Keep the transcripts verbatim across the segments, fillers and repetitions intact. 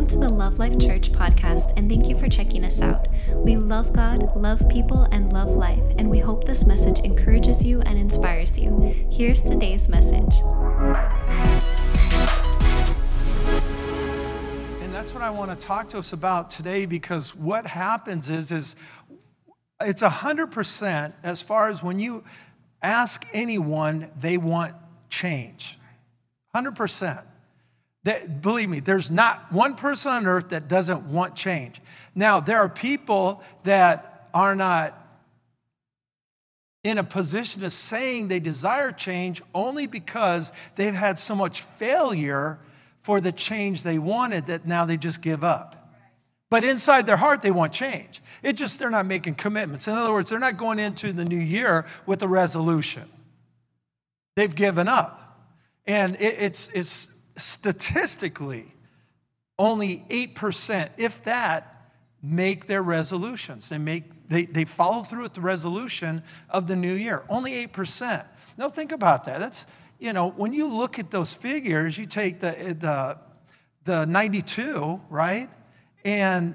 Welcome to the Love Life Church podcast, and thank you for checking us out. We love God, love people, and love life, and we hope this message encourages you and inspires you. Here's today's message. And that's what I want to talk to us about today, because what happens is, is it's one hundred percent as far as when you ask anyone, they want change. one hundred percent. That, believe me, there's not one person on earth that doesn't want change. Now, there are people that are not in a position of saying they desire change only because they've had so much failure for the change they wanted that now they just give up. But inside their heart, they want change. It's just they're not making commitments. In other words, they're not going into the new year with a resolution. They've given up. And it, it's it's... statistically, only eight percent, if that, make their resolutions. They make they, they follow through with the resolution of the new year. Only eight percent. Now think about that. That's, you know, when you look at those figures, you take the the the ninety-two, right? And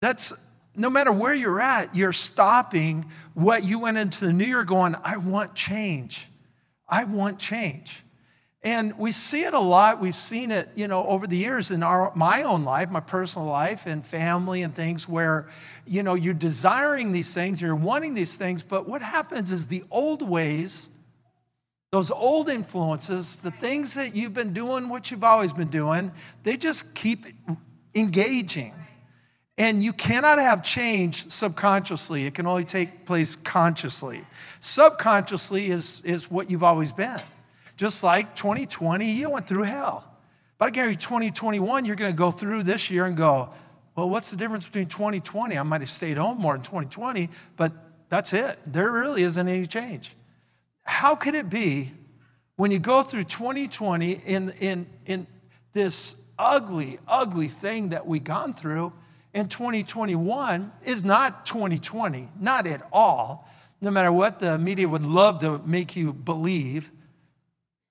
that's no matter where you're at, you're stopping what you went into the new year going, I want change. I want change. And we see it a lot. We've seen it, you know, over the years in our, my own life, my personal life and family and things where, you know, you're desiring these things, you're wanting these things, but what happens is the old ways, those old influences, the things that you've been doing, what you've always been doing, they just keep engaging. And you cannot have change subconsciously. It can only take place consciously. Subconsciously is, is what you've always been. Just like twenty twenty, you went through hell. But I guarantee twenty twenty-one, you're going to go through this year and go, well, what's the difference between twenty twenty? I might have stayed home more in twenty twenty, but that's it. There really isn't any change. How could it be when you go through twenty twenty in, in, in this ugly, ugly thing that we've gone through, and twenty twenty-one is not twenty twenty, not at all, no matter what the media would love to make you believe.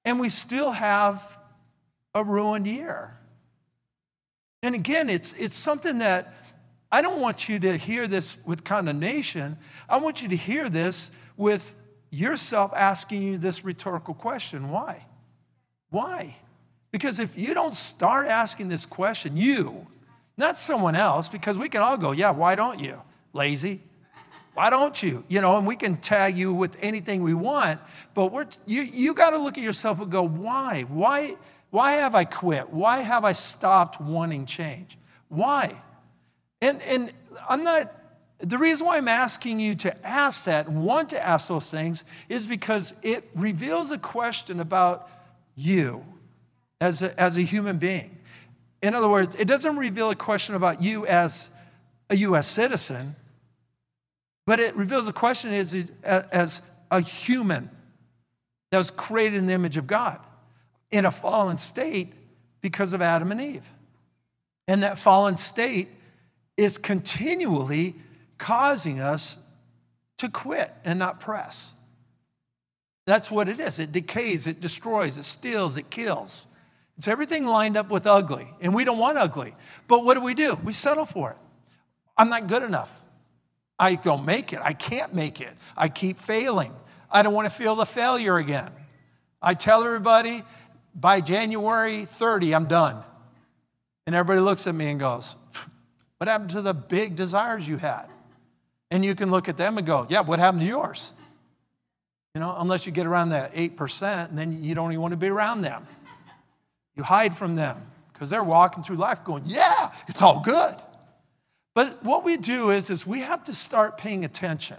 And we still have a ruined year. And again, it's it's something that I don't want you to hear this with condemnation. I want you to hear this with yourself asking you this rhetorical question. Why? Why? Because if you don't start asking this question, you, not someone else, because we can all go, yeah, why don't you? Lazy. Why don't you? You know, and we can tag you with anything we want, but we're you you got to look at yourself and go, why? Why why have I quit? Why have I stopped wanting change? Why? And and I'm not the reason why I'm asking you to ask that and want to ask those things is because it reveals a question about you as a, as a human being. In other words, it doesn't reveal a question about you as a U S citizen. But it reveals a question is, is as a human that was created in the image of God in a fallen state because of Adam and Eve. And that fallen state is continually causing us to quit and not press. That's what it is. It decays, it destroys, it steals, it kills. It's everything lined up with ugly. And we don't want ugly. But what do we do? We settle for it. I'm not good enough. I don't make it. I can't make it. I keep failing. I don't want to feel the failure again. I tell everybody, by January thirtieth, I'm done. And everybody looks at me and goes, what happened to the big desires you had? And you can look at them and go, yeah, what happened to yours? You know, unless you get around that eight percent, and then you don't even want to be around them. You hide from them because they're walking through life going, yeah, it's all good. But what we do is, is we have to start paying attention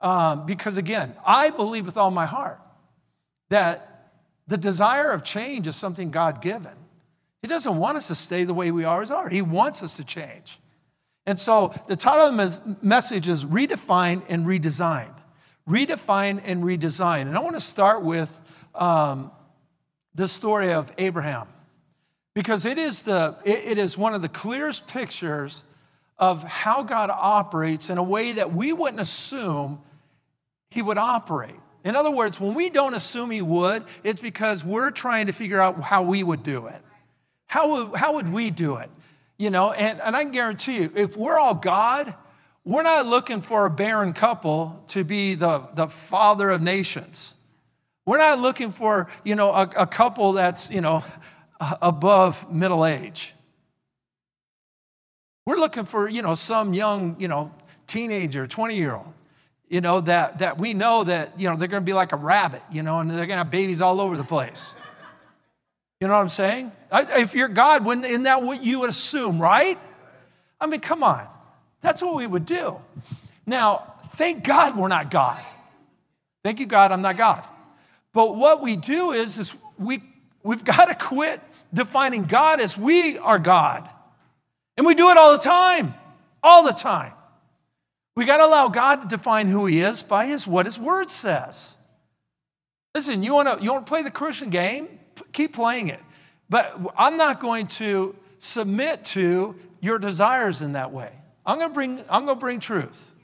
um, because, again, I believe with all my heart that the desire of change is something God-given. He doesn't want us to stay the way we always are. He wants us to change. And so the title of the message is Redefine and Redesign. Redefine and Redesign. And I want to start with um, the story of Abraham because it is the it, it is one of the clearest pictures of how God operates in a way that we wouldn't assume he would operate. In other words, when we don't assume he would, it's because we're trying to figure out how we would do it, How, how would we do it? You know, and, and I can guarantee you, if we're all God, we're not looking for a barren couple to be the, the father of nations. We're not looking for, you know, a, a couple that's, you know, above middle age. We're looking for, you know, some young, you know, teenager, twenty-year-old, you know, that, that we know that, you know, they're going to be like a rabbit, you know, and they're going to have babies all over the place. You know what I'm saying? I, if you're God, wouldn't, isn't that what you would assume, right? I mean, come on. That's what we would do. Now, thank God we're not God. Thank you, God, I'm not God. But what we do is, is we, we've got to quit defining God as we are God. And we do it all the time, all the time. We got to allow God to define who he is by his what his word says. Listen, you want to you want to play the Christian game? P- keep playing it. But I'm not going to submit to your desires in that way. I'm going to bring I'm going to bring truth.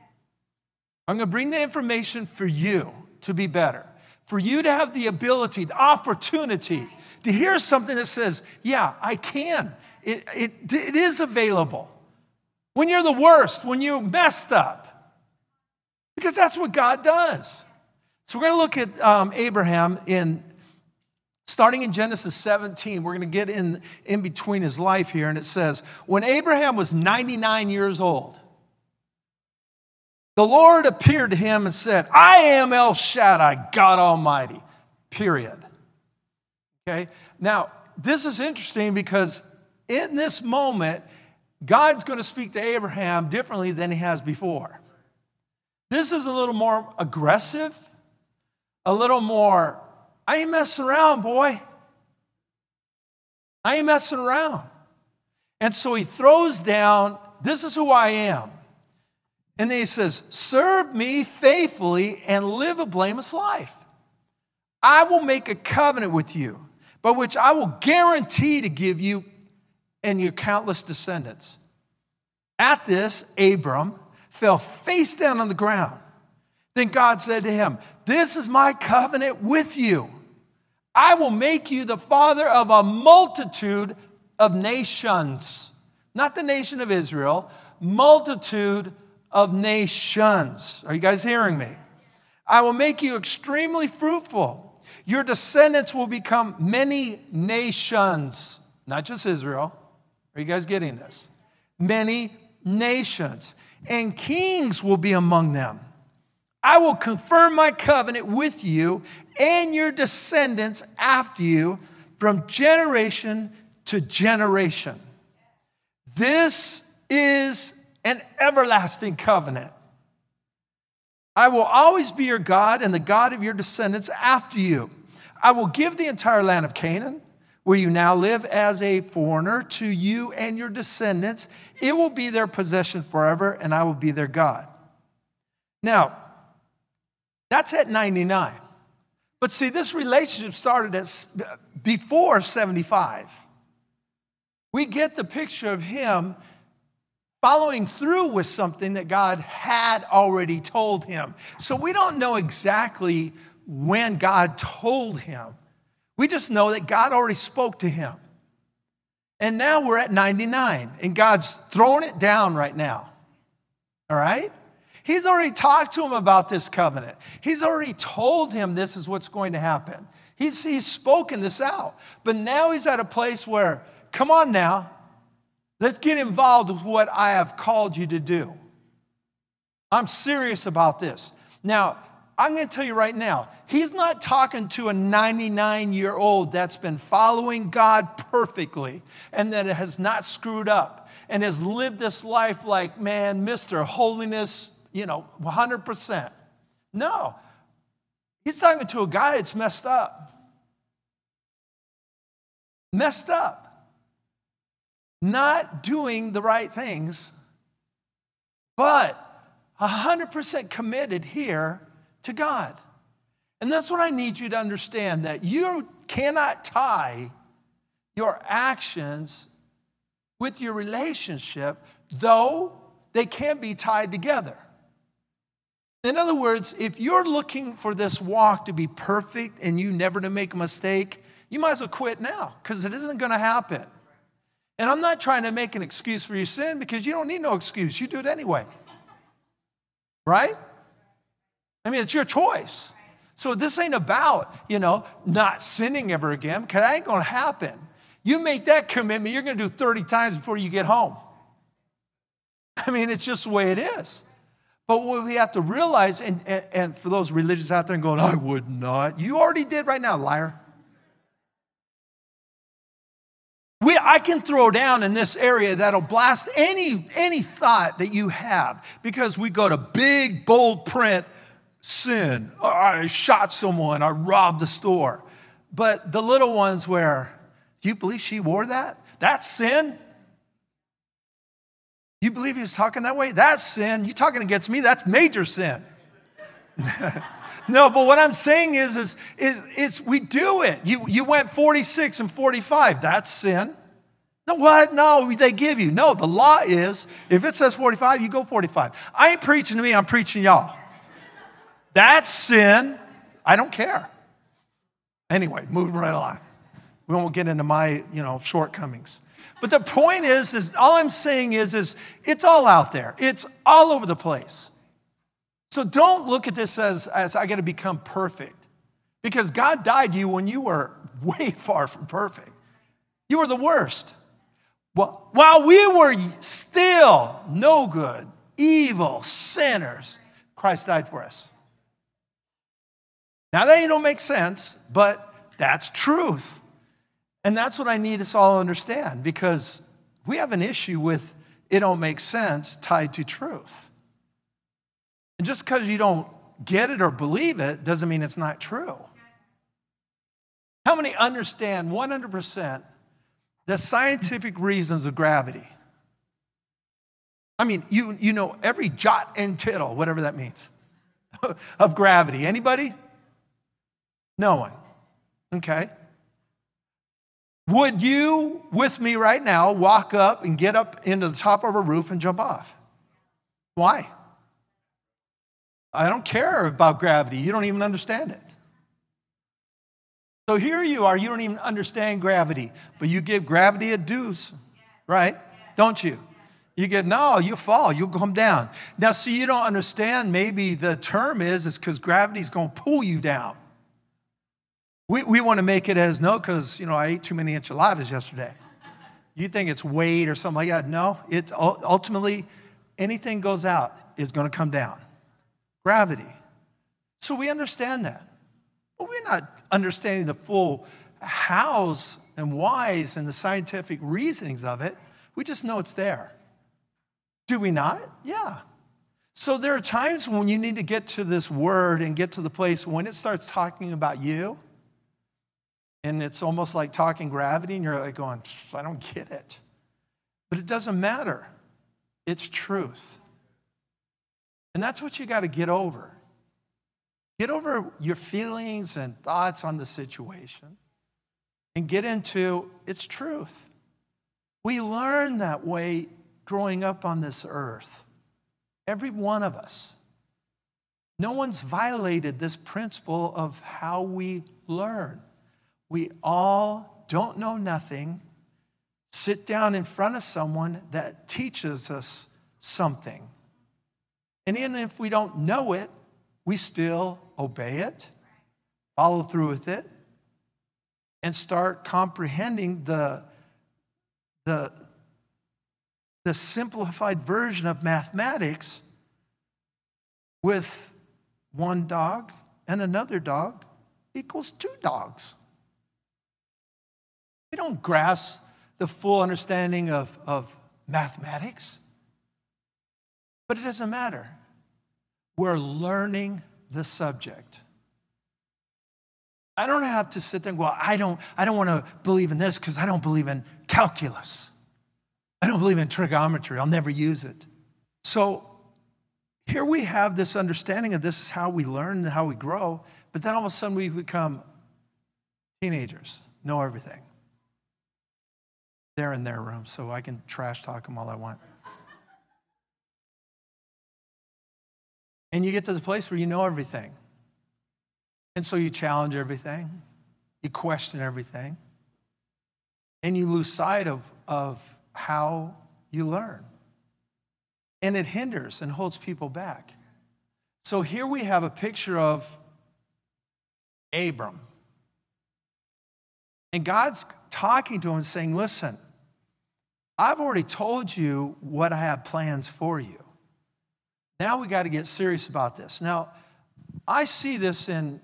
I'm going to bring the information for you to be better. For you to have the ability, the opportunity to hear something that says, yeah, I can. It, it, it is available. When you're the worst, when you messed up. Because that's what God does. So we're going to look at um, Abraham in, starting in Genesis seventeen. We're going to get in, in between his life here. And it says, when Abraham was ninety-nine years old, the Lord appeared to him and said, I am El Shaddai, God Almighty, period. Okay? Now, this is interesting because in this moment, God's going to speak to Abraham differently than he has before. This is a little more aggressive, a little more, I ain't messing around, boy. I ain't messing around. And so he throws down, this is who I am. And then he says, serve me faithfully and live a blameless life. I will make a covenant with you, by which I will guarantee to give you and your countless descendants. At this, Abram fell face down on the ground. Then God said to him, this is my covenant with you. I will make you the father of a multitude of nations. Not the nation of Israel, multitude of nations. Are you guys hearing me? I will make you extremely fruitful. Your descendants will become many nations, not just Israel. Are you guys getting this? Many nations, and kings will be among them. I will confirm my covenant with you and your descendants after you from generation to generation. This is an everlasting covenant. I will always be your God and the God of your descendants after you. I will give the entire land of Canaan, where you now live as a foreigner, to you and your descendants. It will be their possession forever, and I will be their God. Now, that's at ninety-nine. But see, this relationship started at before seventy-five. We get the picture of him following through with something that God had already told him. So we don't know exactly when God told him. We just know that God already spoke to him. And now we're at ninety-nine, and God's throwing it down right now. All right? He's already talked to him about this covenant. He's already told him this is what's going to happen. He's, he's spoken this out. But now he's at a place where, come on now, let's get involved with what I have called you to do. I'm serious about this. Now, I'm going to tell you right now, he's not talking to a ninety-nine-year-old that's been following God perfectly and that has not screwed up and has lived this life like, man, Mister Holiness, you know, one hundred percent. No, he's talking to a guy that's messed up. Messed up. Not doing the right things, but one hundred percent committed here to God. And that's what I need you to understand, that you cannot tie your actions with your relationship, though they can be tied together. In other words, if you're looking for this walk to be perfect and you never to make a mistake, you might as well quit now because it isn't going to happen. And I'm not trying to make an excuse for your sin, because you don't need no excuse. You do it anyway. Right? I mean, it's your choice. So this ain't about, you know, not sinning ever again, because that ain't going to happen. You make that commitment, you're going to do thirty times before you get home. I mean, it's just the way it is. But what we have to realize, and, and, and for those religious out there and going, I would not. You already did right now, liar. We, I can throw down in this area that'll blast any, any thought that you have, because we go to big, bold print sin. I shot someone. I robbed the store. But the little ones where, do you believe she wore that? That's sin. You believe he was talking that way? That's sin. You talking against me? That's major sin. No, but what I'm saying is, is, is, is we do it. You, you went forty-six and forty-five. That's sin. No, what? No, they give you. No, the law is, if it says forty-five, you go forty-five. I ain't preaching to me. I'm preaching y'all. That's sin. I don't care. Anyway, moving right along. We won't get into my, you know, shortcomings. But the point is, is all I'm saying is, is it's all out there. It's all over the place. So don't look at this as, as I got to become perfect, because God died you when you were way far from perfect. You were the worst. Well, while we were still no good, evil, sinners, Christ died for us. Now that don't make sense, but that's truth. And that's what I need us all to understand, because we have an issue with it don't make sense tied to truth. And just because you don't get it or believe it doesn't mean it's not true. How many understand one hundred percent the scientific reasons of gravity? I mean, you, you know every jot and tittle, whatever that means, of gravity. Anybody? No one. Okay. Would you, with me right now, walk up and get up into the top of a roof and jump off? Why? I don't care about gravity. You don't even understand it. So here you are. You don't even understand gravity, but you give gravity a deuce, right? Don't you? You get, no, you fall. You'll come down. Now, see, you don't understand. Maybe the term is, is because gravity's going to pull you down. We we want to make it as, no, because, you know, I ate too many enchiladas yesterday. You think it's weight or something like that. No, it's ultimately anything goes out is going to come down. Gravity. So we understand that. But we're not understanding the full hows and whys and the scientific reasonings of it. We just know it's there. Do we not? Yeah. So there are times when you need to get to this word and get to the place when it starts talking about you. And it's almost like talking gravity, and you're like going, I don't get it. But it doesn't matter. It's truth. And that's what you got to get over. Get over your feelings and thoughts on the situation and get into it's truth. We learn that way growing up on this earth. Every one of us. No one's violated this principle of how we learn. We all don't know nothing. Sit down in front of someone that teaches us something. And even if we don't know it, we still obey it, follow through with it, and start comprehending the, the, the simplified version of mathematics with one dog and another dog equals two dogs. We don't grasp the full understanding of, of mathematics. But it doesn't matter. We're learning the subject. I don't have to sit there and go, I don't, I don't want to believe in this because I don't believe in calculus. I don't believe in trigonometry. I'll never use it. So here we have this understanding of this is how we learn and how we grow. But then all of a sudden we become teenagers, know everything. They're in their room, so I can trash talk them all I want. And you get to the place where you know everything. And so you challenge everything. You question everything. And you lose sight of of how you learn. And it hinders and holds people back. So here we have a picture of Abram. And God's talking to him and saying, listen, I've already told you what I have plans for you. Now we got to get serious about this. Now, I see this in,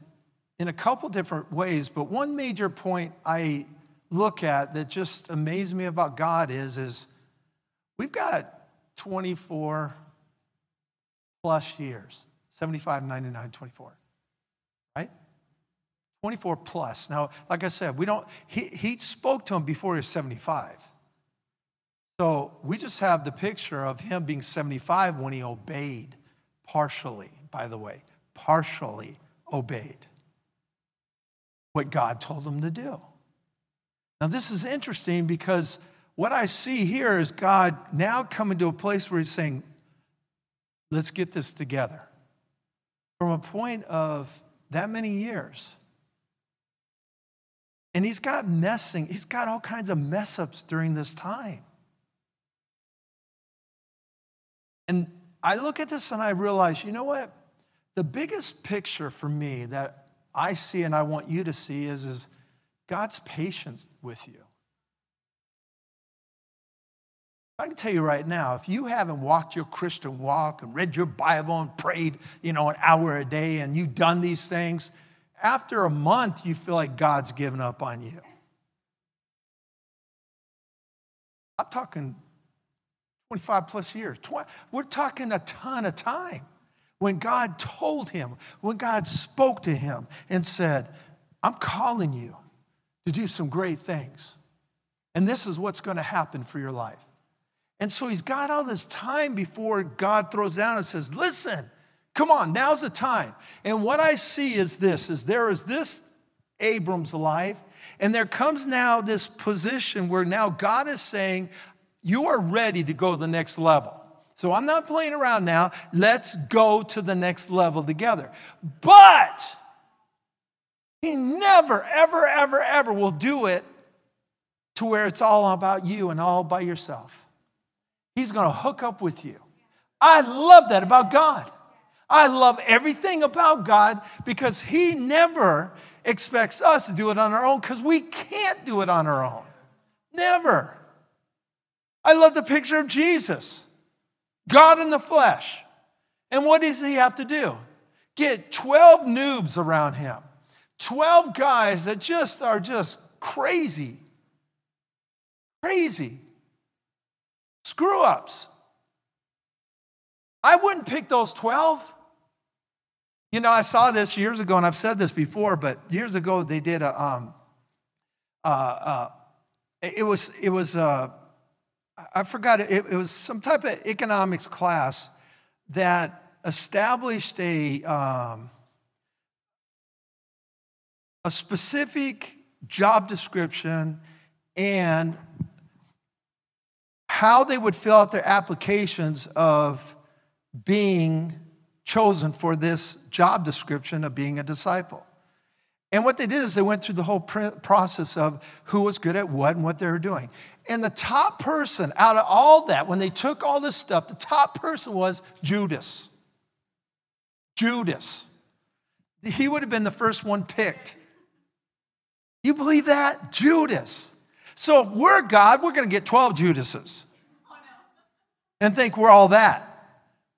in a couple different ways, but one major point I look at that just amazed me about God is, is we've got twenty-four plus years, seventy-five, ninety-nine, twenty-four, right? twenty-four plus. Now, like I said, we don't, he, he spoke to him before he was seventy-five. So we just have the picture of him being seventy-five when he obeyed partially, by the way, partially obeyed what God told him to do. Now, this is interesting because what I see here is God now coming to a place where he's saying, let's get this together. From a point of that many years. And he's got messing, he's got all kinds of mess ups during this time. And I look at this and I realize, you know what? The biggest picture for me that I see and I want you to see is, is God's patience with you. I can tell you right now, if you haven't walked your Christian walk and read your Bible and prayed, you know, an hour a day and you've done these things, after a month, you feel like God's given up on you. I'm talking twenty-five plus years. twenty, we're talking a ton of time when God told him, when God spoke to him and said, I'm calling you to do some great things. And this is what's going to happen for your life. And so he's got all this time before God throws down and says, listen, come on, now's the time. And what I see is this, is there is this Abram's life, and there comes now this position where now God is saying, you are ready to go to the next level. So I'm not playing around now. Let's go to the next level together. But he never, ever, ever, ever will do it to where it's all about you and all by yourself. He's going to hook up with you. I love that about God. I love everything about God because he never expects us to do it on our own because we can't do it on our own. Never. I love the picture of Jesus, God in the flesh. And what does he have to do? Get twelve noobs around him. twelve guys that just are just crazy. Crazy. Screw-ups. I wouldn't pick those twelve. You know, I saw this years ago, and I've said this before, but years ago they did a, um, uh, uh, it was, it was, uh, I forgot, it, it was some type of economics class that established a, um, a specific job description and how they would fill out their applications of being chosen for this job description of being a disciple. And what they did is they went through the whole process of who was good at what and what they were doing. And the top person out of all that, when they took all this stuff, the top person was Judas. Judas. He would have been the first one picked. You believe that? Judas. So if we're God, we're going to get twelve Judases and think we're all that.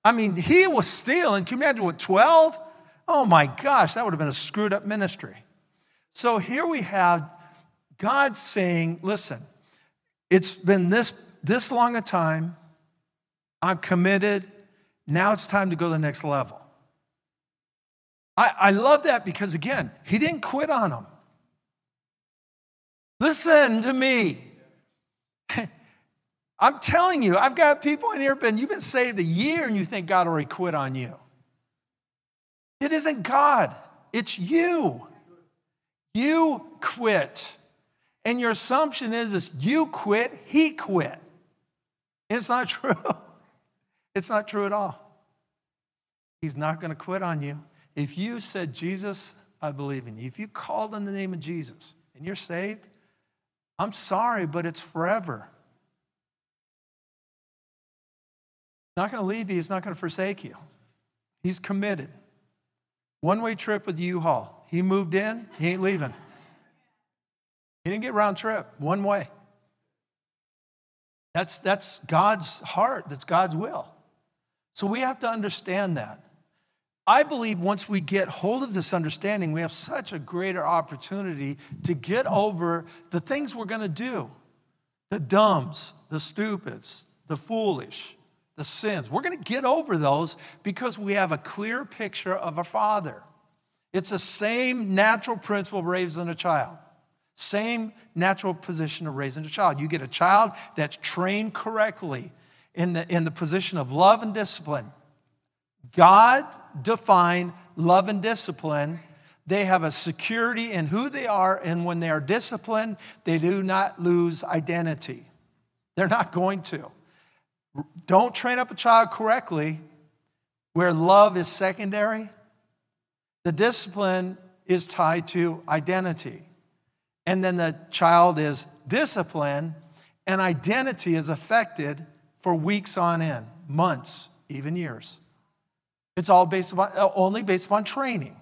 I mean, he was stealing. Can you imagine with twelve? Oh, my gosh, that would have been a screwed up ministry. So here we have God saying, listen, it's been this, this long a time. I'm committed. Now it's time to go to the next level. I, I love that because, again, he didn't quit on them. Listen to me. I'm telling you, I've got people in here, Ben, you've been saved a year and you think God already quit on you. It isn't God. It's you. You quit. And your assumption is, is you quit, he quit. And it's not true. It's not true at all. He's not going to quit on you. If you said, Jesus, I believe in you. If you called on the name of Jesus and you're saved, I'm sorry, but it's forever. Not going to leave you. He's not going to forsake you. He's committed. One-way trip with U-Haul. He moved in. He ain't leaving. He didn't get round trip. One way. That's, that's God's heart. That's God's will. So we have to understand that. I believe once we get hold of this understanding, we have such a greater opportunity to get over the things we're going to do. The dumbs, the stupids, the foolish, the sins. We're going to get over those because we have a clear picture of a father. It's the same natural principle of raising a child. Same natural position of raising a child. You get a child that's trained correctly in the, in the position of love and discipline. God defined love and discipline. They have a security in who they are, and when they are disciplined, they do not lose identity. They're not going to. Don't train up a child correctly where love is secondary. The discipline is tied to identity. And then the child is disciplined, and identity is affected for weeks on end, months, even years. It's all based upon, only based upon training.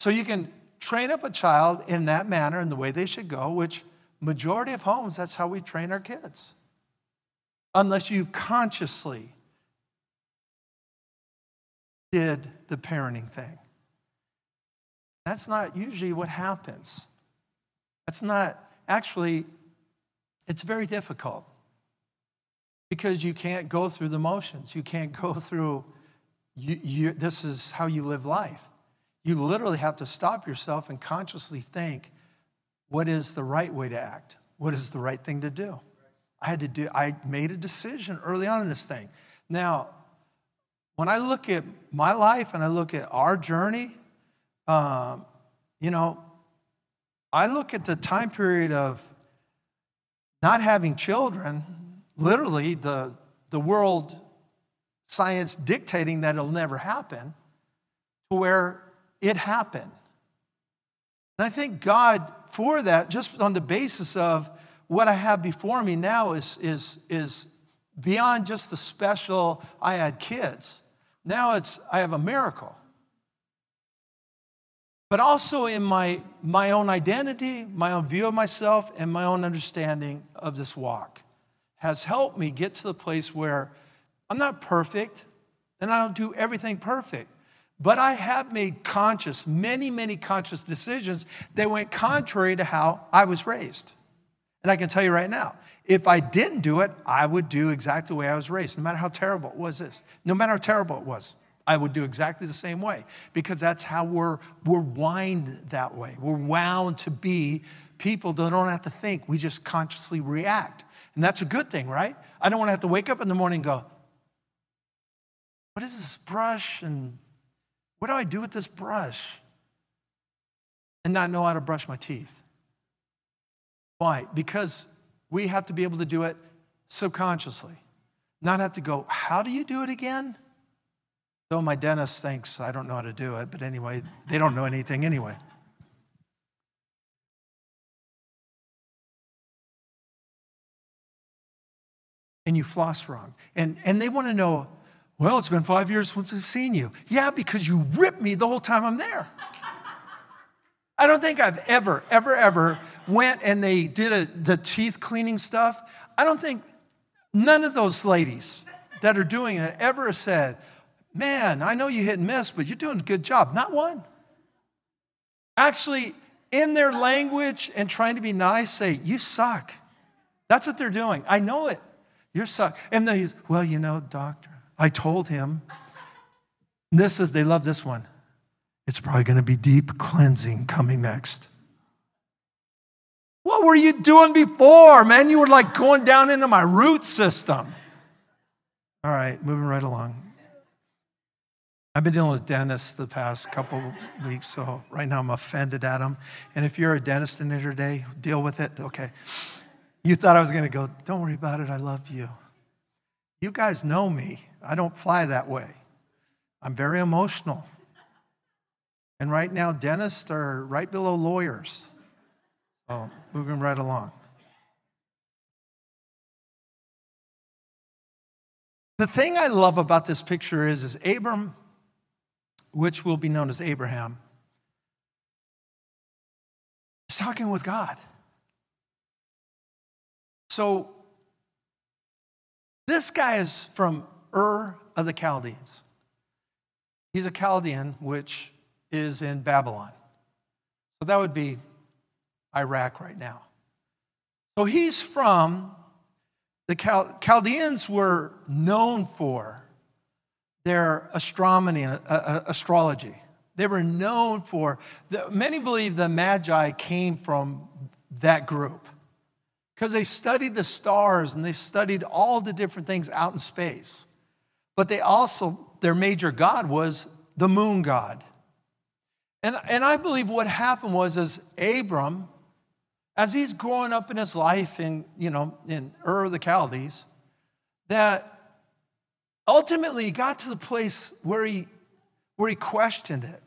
So you can train up a child in that manner, in the way they should go, which majority of homes, that's how we train our kids. Unless you consciously did the parenting thing. That's not usually what happens. That's not, actually, it's very difficult. Because you can't go through the motions. You can't go through You, you, this is how you live life. You literally have to stop yourself and consciously think, what is the right way to act? What is the right thing to do? I had to do, I made a decision early on in this thing. Now, when I look at my life and I look at our journey, um, you know, I look at the time period of not having children, literally the the world science dictating that it'll never happen, to where it happened. And I thank God for that, just on the basis of what I have before me now is, is, is beyond just the special I had kids. Now it's I have a miracle. But also in my, my own identity, my own view of myself, and my own understanding of this walk has helped me get to the place where I'm not perfect, and I don't do everything perfect. But I have made conscious, many, many conscious decisions that went contrary to how I was raised. And I can tell you right now, if I didn't do it, I would do exactly the way I was raised, no matter how terrible it was this. No matter how terrible it was, I would do exactly the same way, because that's how we're, we're wired that way. We're wound to be people that don't have to think. We just consciously react. And that's a good thing, right? I don't want to have to wake up in the morning and go, what is this brush and what do I do with this brush? And not know how to brush my teeth. Why? Because we have to be able to do it subconsciously. Not have to go, how do you do it again? Though my dentist thinks I don't know how to do it, but anyway, they don't know anything anyway. And you floss wrong. And and they want to know, well, it's been five years since I've seen you. Yeah, because you ripped me the whole time I'm there. I don't think I've ever, ever, ever went and they did a, the teeth cleaning stuff. I don't think none of those ladies that are doing it ever said, man, I know you hit and miss, but you're doing a good job. Not one. Actually, in their language and trying to be nice, say, you suck. That's what they're doing. I know it. You suck. And then he's, well, you know, doctor, I told him, this is, they love this one. It's probably going to be deep cleansing coming next. What were you doing before, man? You were like going down into my root system. All right, moving right along. I've been dealing with dentists the past couple weeks, so right now I'm offended at them. And if you're a dentist in here today, deal with it. Okay. You thought I was going to go, don't worry about it, I love you. You guys know me. I don't fly that way. I'm very emotional. And right now, dentists are right below lawyers. So moving right along. The thing I love about this picture is, is Abram, which will be known as Abraham, is talking with God. So this guy is from Ur of the Chaldeans. He's a Chaldean, which is in Babylon. So that would be Iraq right now. So he's from, the Chal- Chaldeans were known for their astronomy and uh, astrology. They were known for, the, many believe the Magi came from that group because they studied the stars and they studied all the different things out in space. But they also, their major god was the moon god. And, and I believe what happened was is Abram, as he's growing up in his life in, you know, in Ur of the Chaldees, that ultimately he got to the place where he, where he questioned it.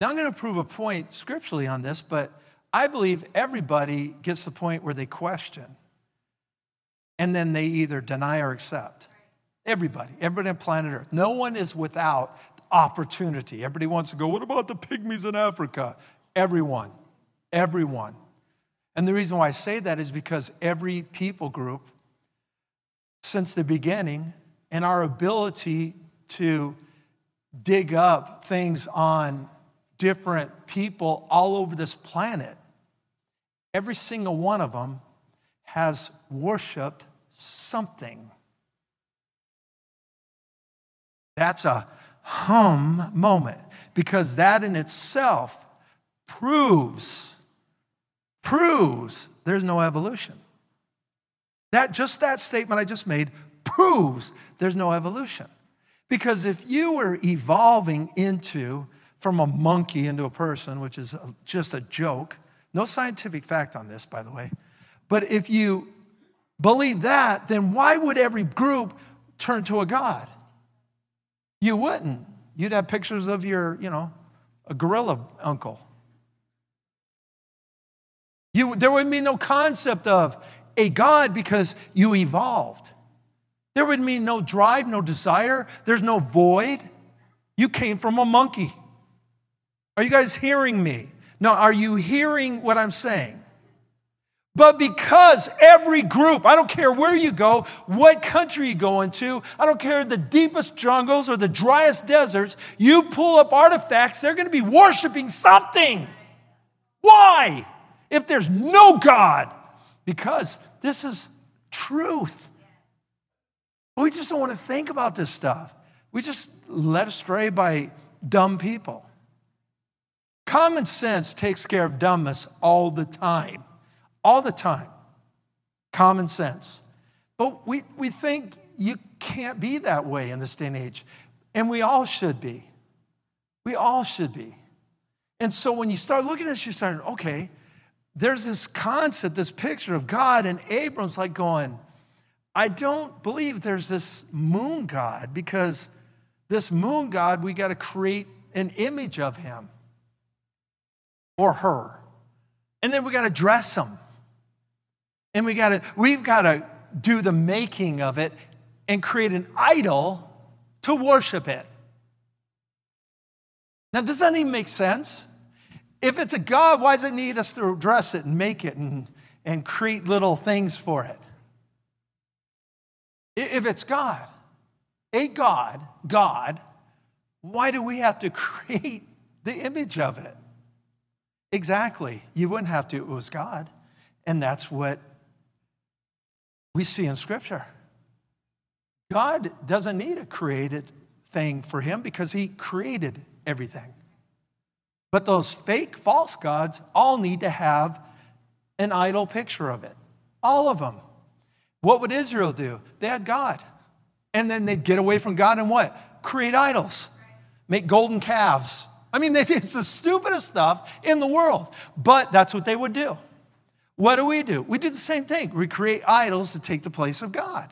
Now I'm going to prove a point scripturally on this, but I believe everybody gets to the point where they question. And then they either deny or accept. Everybody, everybody on planet Earth. No one is without opportunity. Everybody wants to go, what about the pygmies in Africa? Everyone. Everyone. And the reason why I say that is because every people group, since the beginning, and our ability to dig up things on different people all over this planet, every single one of them has worshiped something. That's a hum moment, because that in itself proves Proves there's no evolution. That just that statement I just made proves there's no evolution. Because if you were evolving into, from a monkey into a person, which is a, just a joke, no scientific fact on this, by the way, but if you believe that, then why would every group turn to a god? You wouldn't. You'd have pictures of your, you know, a gorilla uncle. You, there would be no concept of a God because you evolved. There would be no drive, no desire. There's no void. You came from a monkey. Are you guys hearing me? No, are you hearing what I'm saying? But because every group, I don't care where you go, what country you go into, I don't care the deepest jungles or the driest deserts, you pull up artifacts, they're going to be worshiping something. Why? If there's no God, because this is truth. We just don't want to think about this stuff. We just led astray by dumb people. Common sense takes care of dumbness all the time. All the time. Common sense. But we, we think you can't be that way in this day and age. And we all should be. We all should be. And so when you start looking at this, you start, okay, there's this concept, this picture of God, and Abram's like going, I don't believe there's this moon God, because this moon God, we got to create an image of him or her. And then we got to dress him. And we got to, we've got to do the making of it and create an idol to worship it. Now, does that even make sense? If it's a God, why does it need us to dress it and make it and, and create little things for it? If it's God, a God, God, why do we have to create the image of it? Exactly. You wouldn't have to. It was God. And that's what we see in Scripture. God doesn't need a created thing for him because he created everything. But those fake, false gods all need to have an idol picture of it. All of them. What would Israel do? They had God. And then they'd get away from God and what? Create idols. Make golden calves. I mean, it's the stupidest stuff in the world. But that's what they would do. What do we do? We do the same thing. We create idols to take the place of God.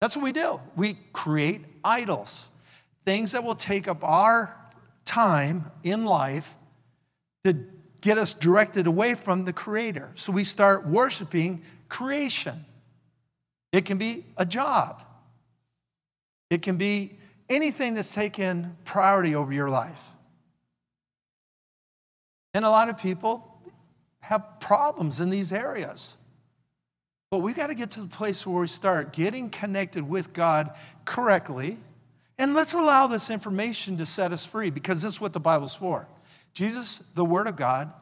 That's what we do. We create idols. Things that will take up our time in life to get us directed away from the Creator. So we start worshiping creation. It can be a job. It can be anything that's taken priority over your life. And a lot of people have problems in these areas. But we got to get to the place where we start getting connected with God correctly. And let's allow this information to set us free, because this is what the Bible's for. Jesus, the Word of God,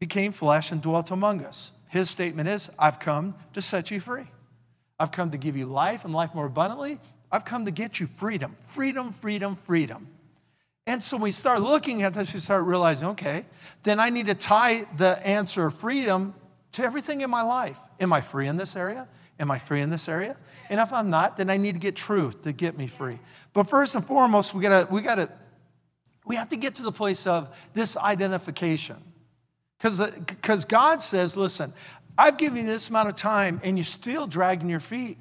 became flesh and dwelt among us. His statement is, I've come to set you free. I've come to give you life and life more abundantly. I've come to get you freedom, freedom, freedom, freedom. And so we start looking at this, we start realizing, okay, then I need to tie the answer of freedom to everything in my life. Am I free in this area? Am I free in this area? And if I'm not, then I need to get truth to get me free. But first and foremost, we gotta, we gotta, we have to get to the place of this identification. Because because God says, listen, I've given you this amount of time and you're still dragging your feet.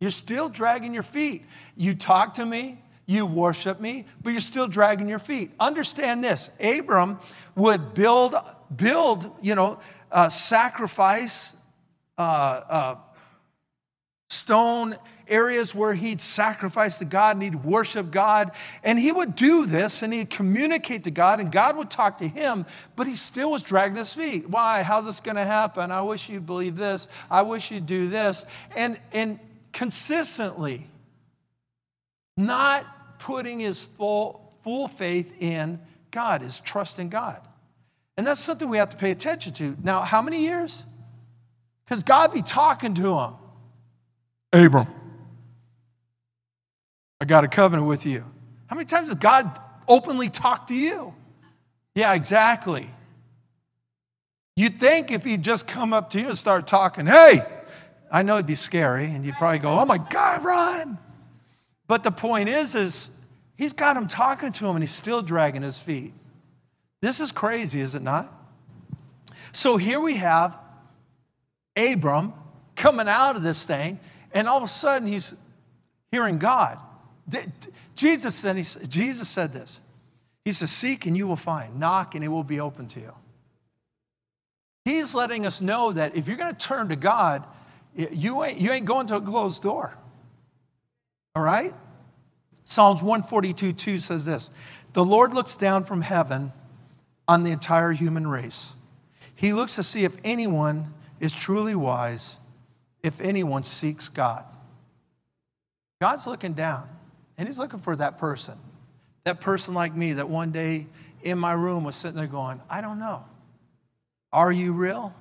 You're still dragging your feet. You talk to me, you worship me, but you're still dragging your feet. Understand this. Abram would build, build, you know, uh, sacrifice, uh, uh, stone areas where he'd sacrifice to God and he'd worship God. And he would do this and he'd communicate to God and God would talk to him, but he still was dragging his feet. Why? How's this going to happen? I wish you'd believe this. I wish you'd do this. And, and consistently not putting his full, full faith in God, his trust in God. And that's something we have to pay attention to. Now, how many years? Because God be talking to him. Abram, I got a covenant with you. How many times has God openly talked to you? Yeah, exactly. You'd think if he'd just come up to you and start talking, hey, I know it'd be scary, and you'd probably go, oh my God, run. But the point is, is he's got him talking to him, and he's still dragging his feet. This is crazy, is it not? So here we have Abram coming out of this thing, and all of a sudden he's hearing God. Jesus said, Jesus said this. He says, seek and you will find. Knock and it will be open to you. He's letting us know that if you're going to turn to God, you ain't, you ain't going to a closed door. All right? Psalms one forty-two two says this. The Lord looks down from heaven on the entire human race. He looks to see if anyone is truly wise, if anyone seeks God. God's looking down, and he's looking for that person. That person like me that one day in my room was sitting there going, I don't know. Are you real?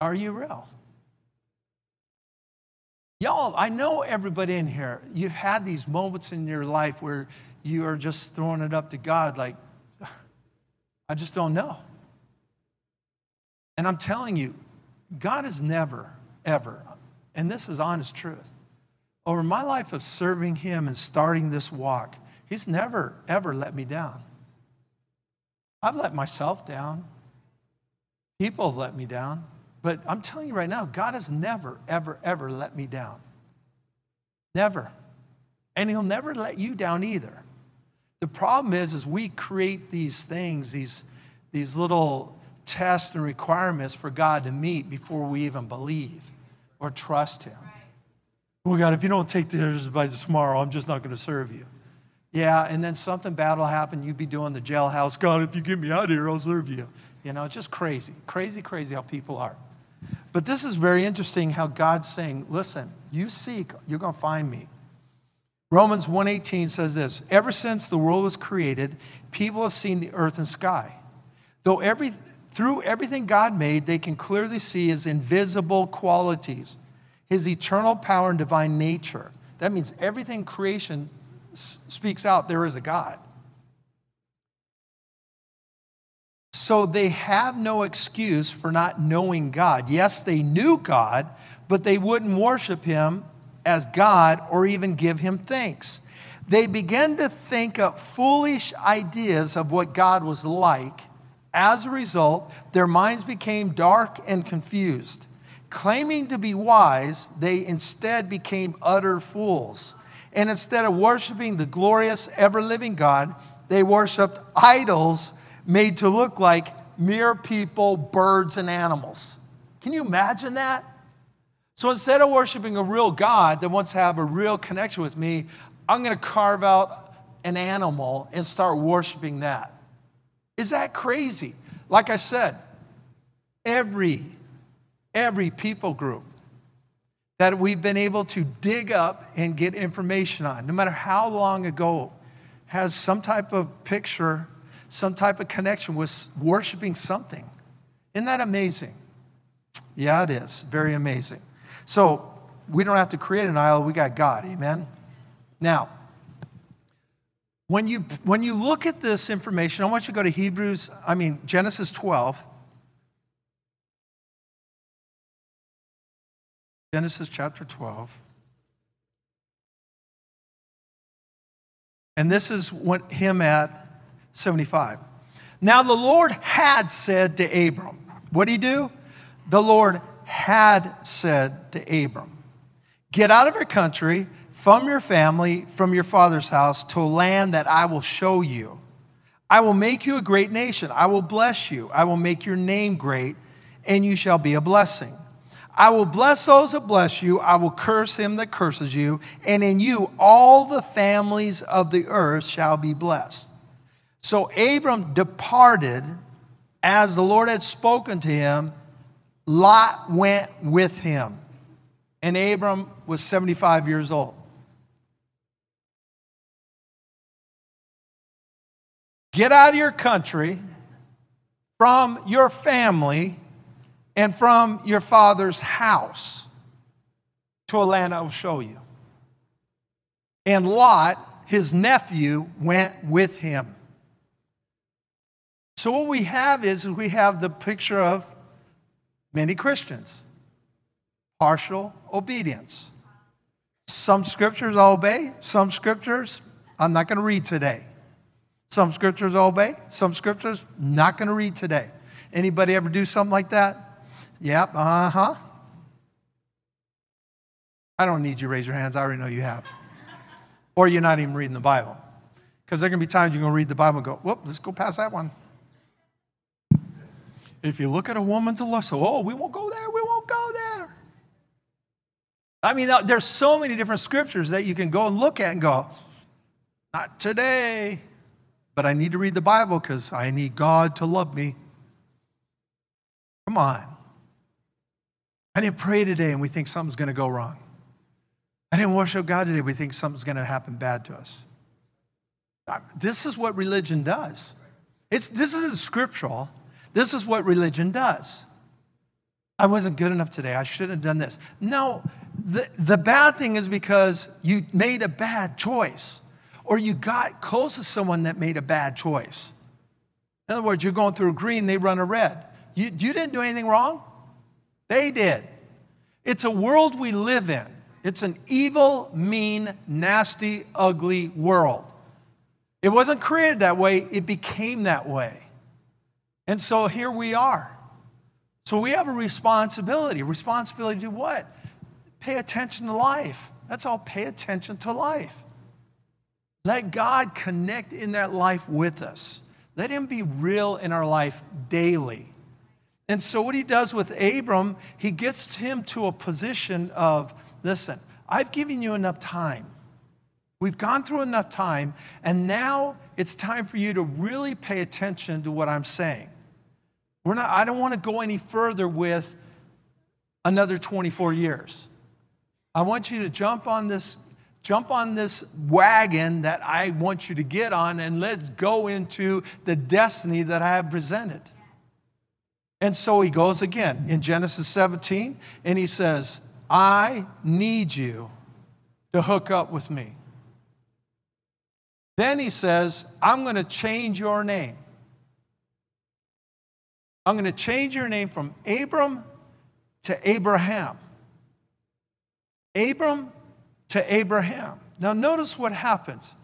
Are you real? Y'all, I know everybody in here, you've had these moments in your life where you are just throwing it up to God like, I just don't know. And I'm telling you, God has never, ever, and this is honest truth, over my life of serving him and starting this walk, he's never, ever let me down. I've let myself down. People have let me down. But I'm telling you right now, God has never, ever, ever let me down. Never. And he'll never let you down either. The problem is, is we create these things, these, these little tests and requirements for God to meet before we even believe or trust him. Right. Well, God, if you don't take this by tomorrow, I'm just not going to serve you. Yeah, and then something bad will happen. You'd be doing the jailhouse. God, if you get me out of here, I'll serve you. You know, it's just crazy, crazy, crazy how people are. But this is very interesting how God's saying, listen, you seek, you're going to find me. Romans one eighteen says this, ever since the world was created, people have seen the earth and sky. Though every through everything God made, they can clearly see his invisible qualities, his eternal power and divine nature. That means everything creation s- speaks out, there is a God. So they have no excuse for not knowing God. Yes, they knew God, but they wouldn't worship him as God or even give him thanks. They began to think up foolish ideas of what God was like. As a result, their minds became dark and confused. Claiming to be wise, they instead became utter fools. And instead of worshiping the glorious, ever-living God, they worshiped idols made to look like mere people, birds, and animals. Can you imagine that? So instead of worshiping a real God that wants to have a real connection with me, I'm going to carve out an animal and start worshiping that. Is that crazy? Like I said, every, every people group that we've been able to dig up and get information on, no matter how long ago, has some type of picture, some type of connection with worshiping something. Isn't that amazing? Yeah, it is. Very amazing. So we don't have to create an idol. We got God. Amen? Now, when you when you look at this information, I want you to go to Hebrews, I mean, Genesis twelve. Genesis chapter twelve. And this is what him at seventy-five. Now the Lord had said to Abram, what did he do? The Lord had said to Abram, get out of your country, from your family, from your father's house, to a land that I will show you. I will make you a great nation. I will bless you. I will make your name great, and you shall be a blessing. I will bless those that bless you. I will curse him that curses you. And in you, all the families of the earth shall be blessed. So Abram departed as the Lord had spoken to him. Lot went with him. And Abram was seventy-five years old. Get out of your country, from your family, and from your father's house to a land I will show you. And Lot, his nephew, went with him. So what we have is we have the picture of many Christians. Partial obedience. Some scriptures I obey. Some scriptures I'm not going to read today. Some scriptures I obey. Some scriptures not going to read today. Anybody ever do something like that? Yep, uh-huh. I don't need you to raise your hands. I already know you have. Or you're not even reading the Bible. Because there are going to be times you're going to read the Bible and go, whoop, let's go past that one. If you look at a woman to lust, oh, we won't go there, we won't go there. I mean, there's so many different scriptures that you can go and look at and go, not today, but I need to read the Bible because I need God to love me. Come on. I didn't pray today and we think something's going to go wrong. I didn't worship God today. We think something's going to happen bad to us. This is what religion does. It's, this isn't scriptural. This is what religion does. I wasn't good enough today. I shouldn't have done this. No, the, the bad thing is because you made a bad choice or you got close to someone that made a bad choice. In other words, you're going through a green, they run a red. You, you didn't do anything wrong. They did. It's a world we live in. It's an evil, mean, nasty, ugly world. It wasn't created that way. It became that way. And so here we are. So we have a responsibility. Responsibility to what? Pay attention to life. That's all. Pay attention to life. Let God connect in that life with us. Let him be real in our life daily. And so what he does with Abram, he gets him to a position of, listen, I've given you enough time. We've gone through enough time, and now it's time for you to really pay attention to what I'm saying. We're not. I don't want to go any further with another twenty-four years. I want you to jump on this, jump on this wagon that I want you to get on, and let's go into the destiny that I have presented. And so he goes again in Genesis seventeen, and he says, I need you to hook up with me. Then he says, I'm going to change your name. I'm going to change your name from Abram to Abraham. Abram to Abraham. Now notice what happens.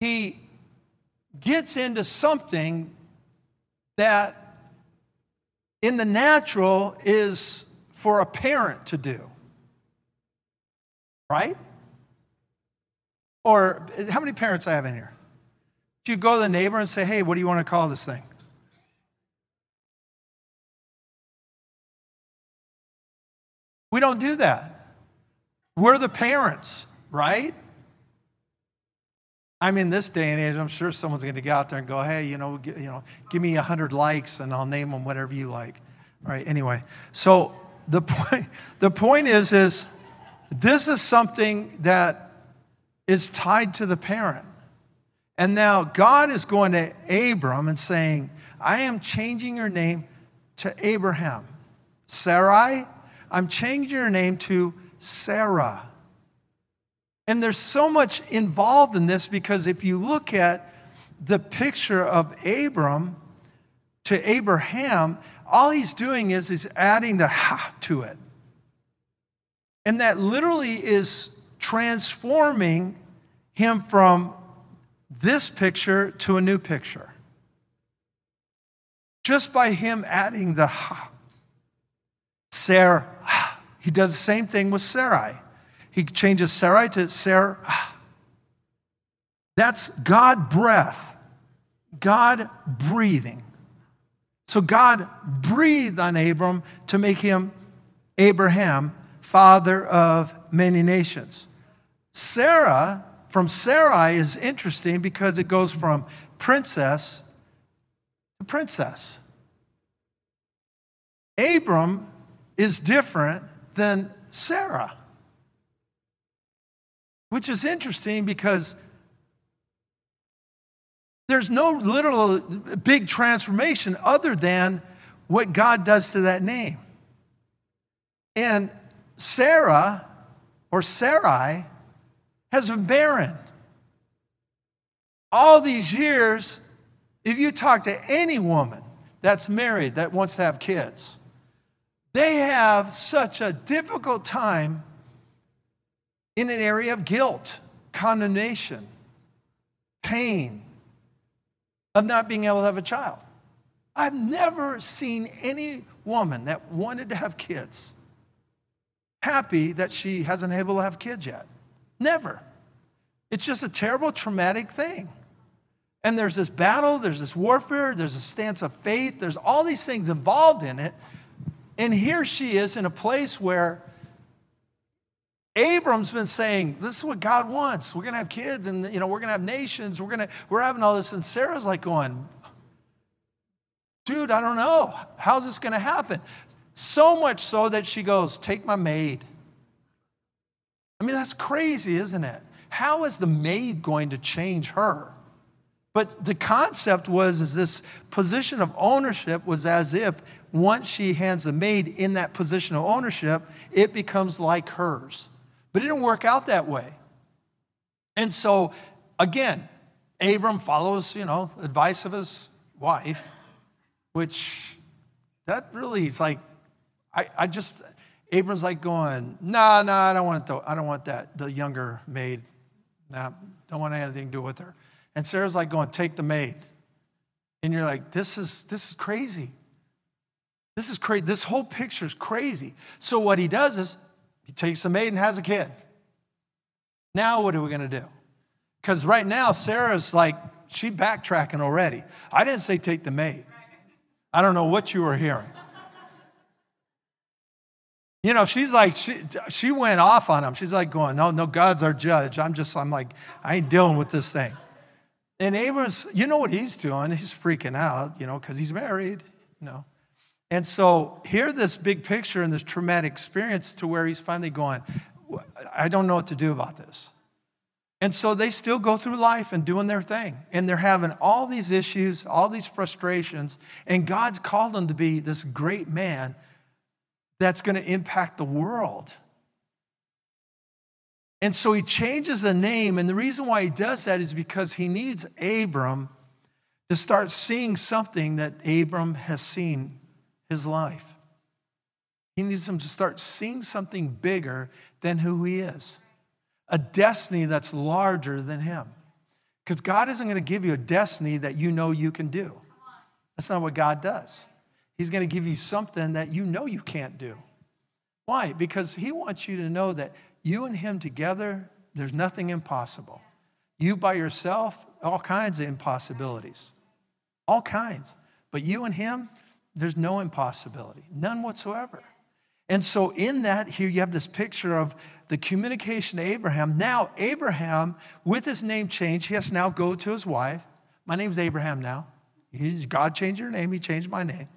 He gets into something that in the natural is for a parent to do, right? Or how many parents I have in here? Do you go to the neighbor and say, hey, what do you want to call this thing? We don't do that. We're the parents, right? I mean, this day and age, I'm sure someone's going to get out there and go, hey, you know, get, you know, give me one hundred likes and I'll name them whatever you like. All right, anyway. So the point, the point is, is this is something that is tied to the parent. And now God is going to Abram and saying, I am changing your name to Abraham. Sarai, I'm changing your name to Sarah. And there's so much involved in this, because if you look at the picture of Abram to Abraham, all he's doing is he's adding the ha to it. And that literally is transforming him from this picture to a new picture. Just by him adding the ha. Sarah, he does the same thing with Sarai. He changes Sarai to Sarah. That's God breath, God breathing. So God breathed on Abram to make him Abraham, father of many nations. Sarah, from Sarai, is interesting because it goes from princess to princess. Abram is different than Sarah. Which is interesting because there's no literal big transformation other than what God does to that name. And Sarah or Sarai has been barren. All these years, if you talk to any woman that's married that wants to have kids, they have such a difficult time in an area of guilt, condemnation, pain of not being able to have a child. I've never seen any woman that wanted to have kids happy that she hasn't been able to have kids yet. Never. It's just a terrible, traumatic thing. And there's this battle, there's this warfare, there's a stance of faith, there's all these things involved in it. And here she is in a place where Abram's been saying, this is what God wants. We're going to have kids, and you know, we're going to have nations. We're going to, we're having all this. And Sarah's like going, dude, I don't know. How's this going to happen? So much so that she goes, take my maid. I mean, that's crazy, isn't it? How is the maid going to change her? But the concept was, is this position of ownership was as if once she hands the maid in that position of ownership, it becomes like hers. But it didn't work out that way. And so, again, Abram follows, you know, advice of his wife, which that really is like, I, I just, Abram's like going, no, nah, no, nah, I don't want it. I don't want that. The younger maid, nah, don't want anything to do with her. And Sarah's like going, take the maid. And you're like, this is this is crazy. This is crazy. This whole picture is crazy. So what he does is he takes the maid and has a kid. Now what are we going to do? Because right now Sarah's like, she's backtracking already. I didn't say take the maid. I don't know what you were hearing. You know, she's like, she she went off on him. She's like going, no, no, God's our judge. I'm just, I'm like, I ain't dealing with this thing. And Abram's, you know what he's doing? He's freaking out, you know, because he's married, you know. And so here, this big picture and this traumatic experience to where he's finally going, I don't know what to do about this. And so they still go through life and doing their thing. And they're having all these issues, all these frustrations. And God's called them to be this great man that's going to impact the world. And so he changes the name. And the reason why he does that is because he needs Abram to start seeing something that Abram has seen his life. He needs him to start seeing something bigger than who he is. A destiny that's larger than him. Because God isn't going to give you a destiny that you know you can do. That's not what God does. He's going to give you something that you know you can't do. Why? Because he wants you to know that you and him together, there's nothing impossible. You by yourself, all kinds of impossibilities. All kinds. But you and him, there's no impossibility, none whatsoever. And so in that, here you have this picture of the communication to Abraham. Now, Abraham, with his name change, he has to now go to his wife. My name's Abraham now. He's, God changed your name. He changed my name.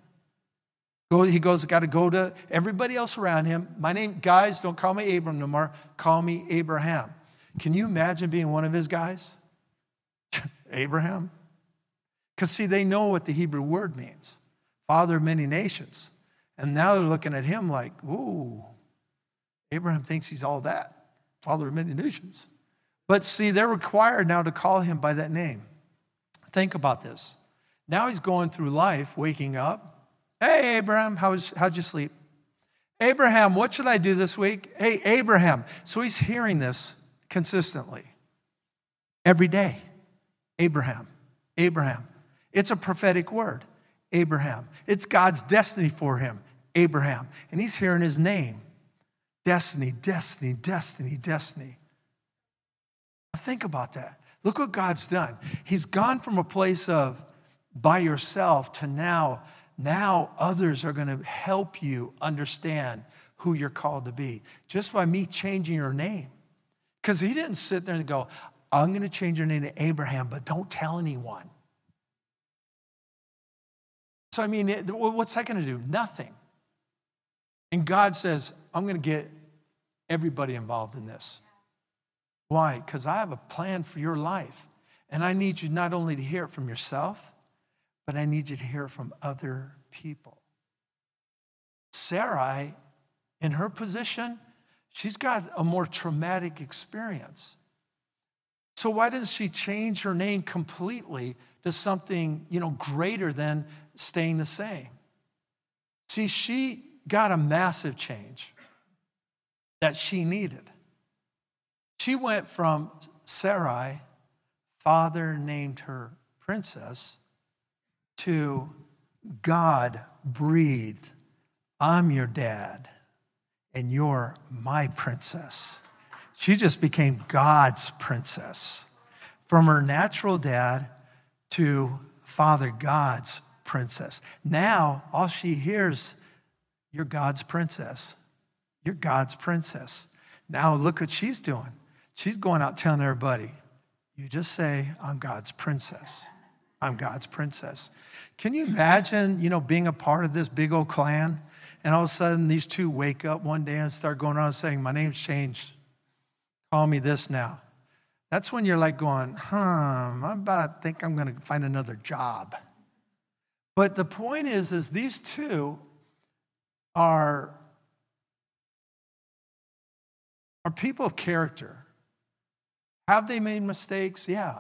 Go, he goes, got to go to everybody else around him. My name, guys, don't call me Abram no more. Call me Abraham. Can you imagine being one of his guys? Abraham? Because, see, they know what the Hebrew word means. Father of many nations. And now they're looking at him like, ooh, Abraham thinks he's all that. Father of many nations. But see, they're required now to call him by that name. Think about this. Now he's going through life, waking up. Hey, Abraham, how was, how'd you sleep? Abraham, what should I do this week? Hey, Abraham. So he's hearing this consistently. Every day. Abraham. Abraham. It's a prophetic word. Abraham. It's God's destiny for him. Abraham. And he's hearing his name. Destiny, destiny, destiny, destiny. Think about that. Look what God's done. He's gone from a place of by yourself to now, now others are going to help you understand who you're called to be. Just by me changing your name. Because he didn't sit there and go, I'm going to change your name to Abraham, but don't tell anyone. So, I mean, what's that going to do? Nothing. And God says, I'm going to get everybody involved in this. Why? Because I have a plan for your life. And I need you not only to hear it from yourself, but I need you to hear it from other people. Sarai, in her position, she's got a more traumatic experience. So why doesn't she change her name completely to something, you know, greater than staying the same? See, she got a massive change that she needed. She went from Sarai, father named her princess, to God breathed, I'm your dad, and you're my princess. She just became God's princess. From her natural dad to Father God's princess. Now, all she hears, you're God's princess. You're God's princess. Now, look what she's doing. She's going out telling everybody, you just say, I'm God's princess. I'm God's princess. Can you imagine, you know, being a part of this big old clan? And all of a sudden, these two wake up one day and start going around saying, my name's changed. Call me this now. That's when you're like going, hmm, I about think I'm going to find another job. But the point is, is these two are, are people of character. Have they made mistakes? Yeah.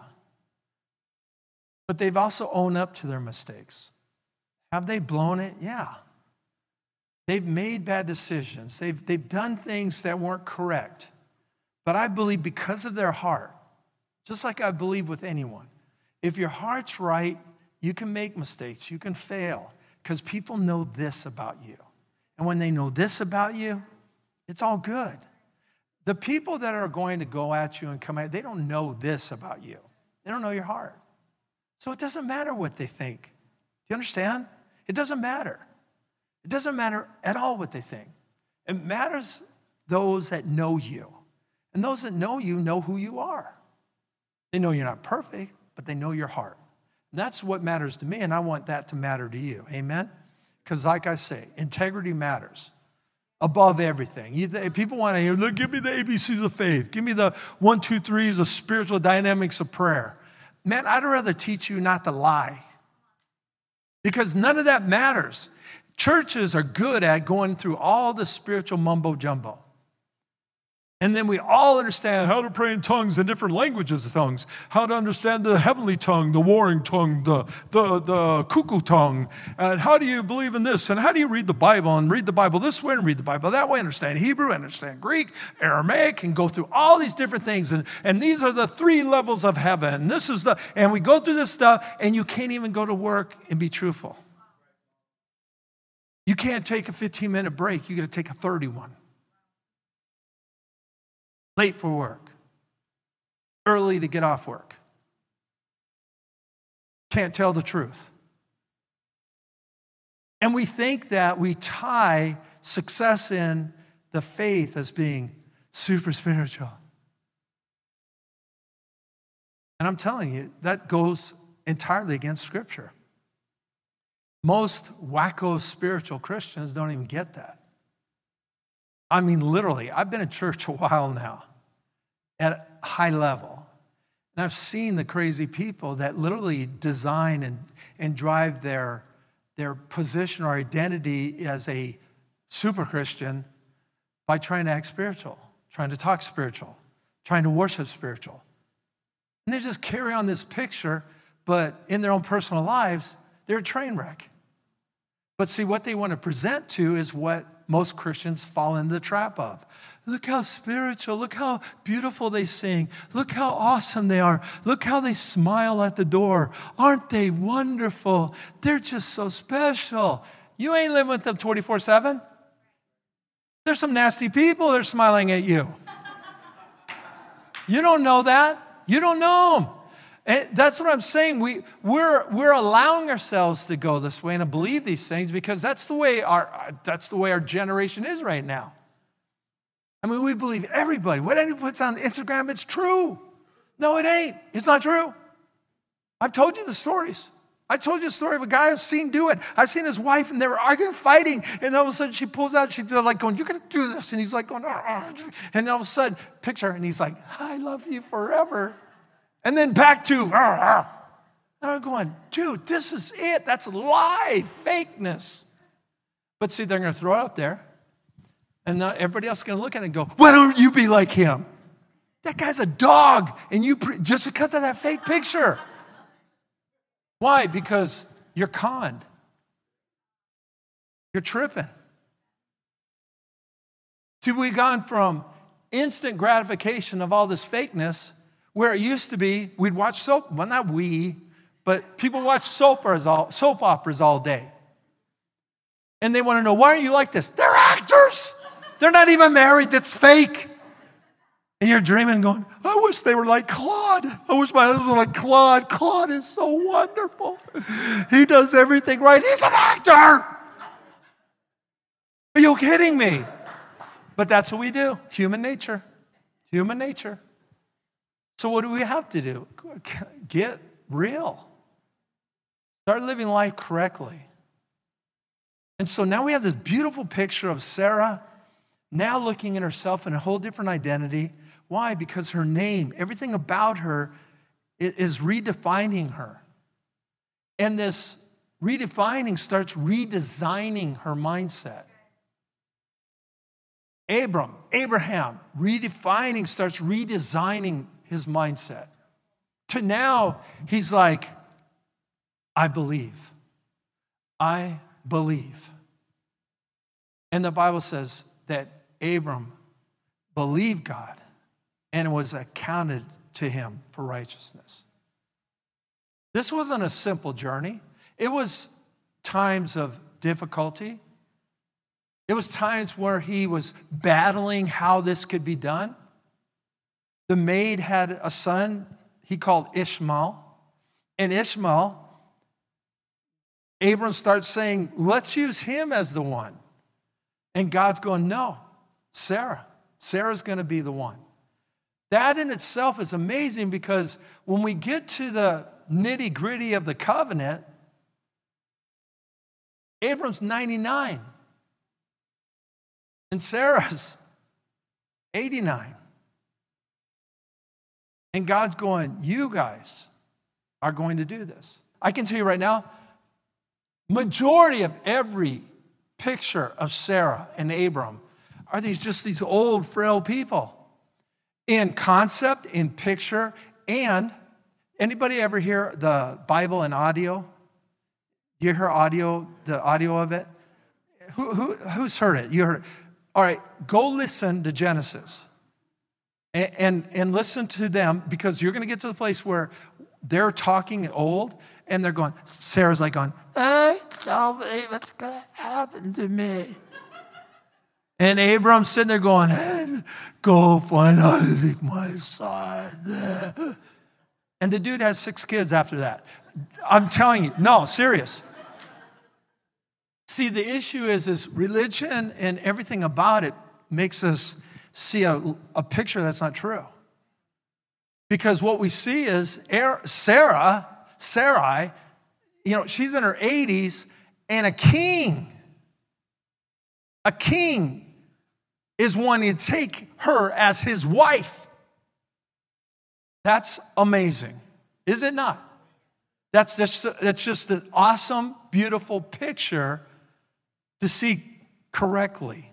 But they've also owned up to their mistakes. Have they blown it? Yeah. They've made bad decisions. They've, they've done things that weren't correct. But I believe because of their heart, just like I believe with anyone, if your heart's right, you can make mistakes. You can fail because people know this about you. And when they know this about you, it's all good. The people that are going to go at you and come at you, they don't know this about you. They don't know your heart. So it doesn't matter what they think. Do you understand? It doesn't matter. It doesn't matter at all what they think. It matters those that know you. And those that know you know who you are. They know you're not perfect, but they know your heart. And that's what matters to me, and I want that to matter to you. Amen? Because like I say, integrity matters above everything. You, people want to hear, look, give me the A B Cs of faith. Give me the one, two, threes of spiritual dynamics of prayer. Man, I'd rather teach you not to lie because none of that matters. Churches are good at going through all the spiritual mumbo-jumbo. And then we all understand how to pray in tongues and different languages of tongues, how to understand the heavenly tongue, the warring tongue, the, the, the cuckoo tongue, and how do you believe in this, and how do you read the Bible, and read the Bible this way, and read the Bible that way, understand Hebrew, understand Greek, Aramaic, and go through all these different things, and, and these are the three levels of heaven. This is the, and we go through this stuff, and you can't even go to work and be truthful. You can't take a fifteen-minute break. You got to take a thirty-one. Late for work, early to get off work, can't tell the truth. And we think that we tie success in the faith as being super spiritual. And I'm telling you, that goes entirely against Scripture. Most wacko spiritual Christians don't even get that. I mean, literally, I've been in church a while now at a high level. And I've seen the crazy people that literally design and, and drive their, their position or identity as a super Christian by trying to act spiritual, trying to talk spiritual, trying to worship spiritual. And they just carry on this picture, but in their own personal lives, they're a train wreck. But see, what they want to present to is what most Christians fall into the trap of. Look how spiritual, look how beautiful they sing, look how awesome they are, look how they smile at the door. Aren't they wonderful? They're just so special. You ain't living with them twenty-four seven. There's some nasty people that are smiling at you. You don't know that. You don't know them. And that's what I'm saying. We, we're, we're allowing ourselves to go this way and to believe these things because that's the way our, that's the way our generation is right now. I mean, we believe everybody. What anybody puts on Instagram, it's true. No, it ain't. It's not true. I've told you the stories. I told you a story of a guy I've seen do it. I've seen his wife, and they were arguing, fighting, and all of a sudden she pulls out. She's like going, "You're going to do this," and he's like going, "Arr." And all of a sudden, picture, and he's like, "I love you forever," and then back to, "Arr, arr." And I'm going, "Dude, this is it. That's live fakeness." But see, they're going to throw it up there, and now everybody else is going to look at it and go, "Why don't you be like him? That guy's a dog," and you pre- just because of that fake picture. Why? Because you're conned. You're tripping. See, we've gone from instant gratification of all this fakeness, where it used to be we'd watch soap. Well, not we, but people watch soap operas all, soap operas all day. And they want to know, why aren't you like this? They're actors. They're not even married. That's fake. And you're dreaming and going, I wish they were like Claude. I wish my husband was like Claude. Claude is so wonderful. He does everything right. He's an actor. Are you kidding me? But that's what we do. Human nature. Human nature. So what do we have to do? Get real. Start living life correctly. And so now we have this beautiful picture of Sarah now looking at herself in a whole different identity. Why? Because her name, everything about her is redefining her. And this redefining starts redesigning her mindset. Abram, Abraham, redefining starts redesigning his mindset. To now, he's like, I believe. I believe. And the Bible says that Abram believed God, and it was accounted to him for righteousness. This wasn't a simple journey. It was times of difficulty. It was times where he was battling how this could be done. The maid had a son he called Ishmael. And Ishmael, Abram starts saying, let's use him as the one. And God's going, no, Sarah. Sarah's going to be the one. That in itself is amazing because when we get to the nitty-gritty of the covenant, Abram's ninety-nine. And Sarah's eighty-nine. And God's going, you guys are going to do this. I can tell you right now, majority of every picture of Sarah and Abram are these just these old, frail people. In concept, in picture, and anybody ever hear the Bible in audio? You hear audio, the audio of it? Who, who who's heard it? You heard it. All right, go listen to Genesis. And, and, and listen to them because you're going to get to the place where they're talking old and they're going, Sarah's like going, I don't believe what's going to happen to me. And Abram's sitting there going, and go find Isaac, my son. And the dude has six kids after that. I'm telling you, no, serious. See, the issue is, is religion and everything about it makes us see a, a picture that's not true. Because what we see is Sarah, Sarai, you know, she's in her eighties, and a king, a king is wanting to take her as his wife. That's amazing, is it not? That's just, that's just an awesome, beautiful picture to see correctly.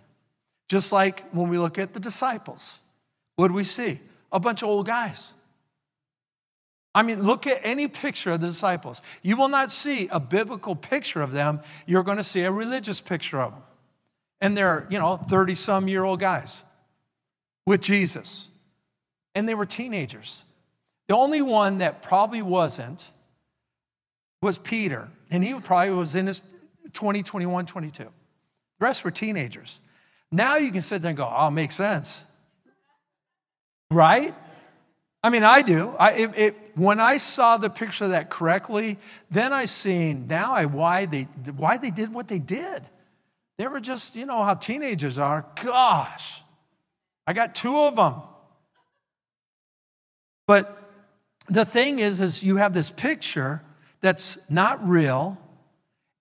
Just like when we look at the disciples, what do we see? A bunch of old guys. I mean, look at any picture of the disciples. You will not see a biblical picture of them. You're going to see a religious picture of them. And they're, you know, thirty-some-year-old guys with Jesus. And they were teenagers. The only one that probably wasn't was Peter. And he probably was in his twenty, twenty-one, twenty-two. The rest were teenagers. Now you can sit there and go, oh, it makes sense. Right? I mean, I do. I, it, it, when I saw the picture of that correctly, then I seen now I why they why they did what they did. They were just, you know, how teenagers are. Gosh, I got two of them. But the thing is, is you have this picture that's not real,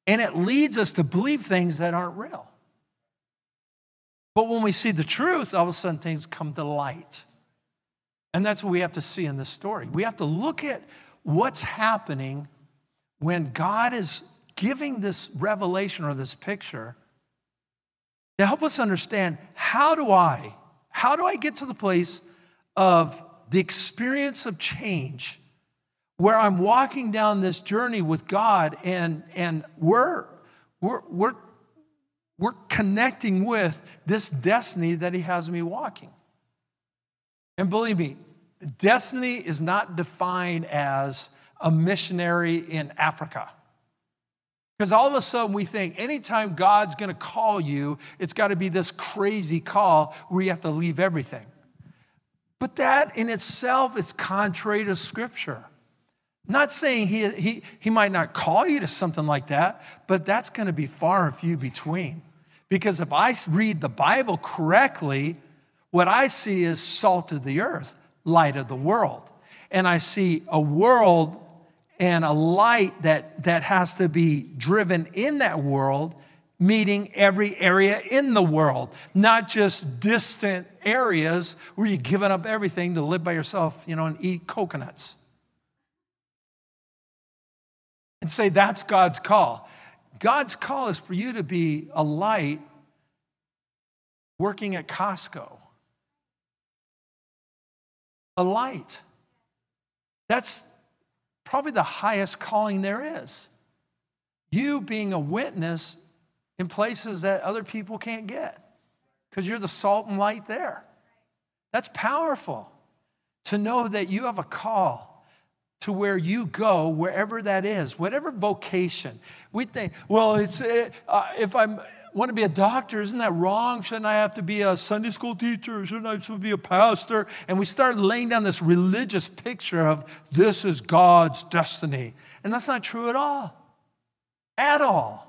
and it leads us to believe things that aren't real. But when we see the truth, all of a sudden things come to light. And that's what we have to see in this story. We have to look at what's happening when God is giving this revelation or this picture to help us understand how do I, how do I get to the place of the experience of change where I'm walking down this journey with God and, and we're, we're, we're, we're connecting with this destiny that he has me walking. And believe me, destiny is not defined as a missionary in Africa. Because all of a sudden we think anytime God's going to call you, it's got to be this crazy call where you have to leave everything. But that in itself is contrary to Scripture. Not saying he, he, he might not call you to something like that, but that's going to be far and few between. Because if I read the Bible correctly, what I see is salt of the earth, light of the world. And I see a world and a light that, that has to be driven in that world, meeting every area in the world, not just distant areas where you're giving up everything to live by yourself, you know, and eat coconuts. And say, that's God's call. God's call is for you to be a light working at Costco. A light. That's probably the highest calling there is. You being a witness in places that other people can't get because you're the salt and light there. That's powerful to know that you have a call to where you go, wherever that is, whatever vocation. We think, well, it's uh, if I'm... want to be a doctor, isn't that wrong? Shouldn't I have to be a Sunday school teacher? Shouldn't I have be a pastor? And we start laying down this religious picture of this is God's destiny. And that's not true at all. At all.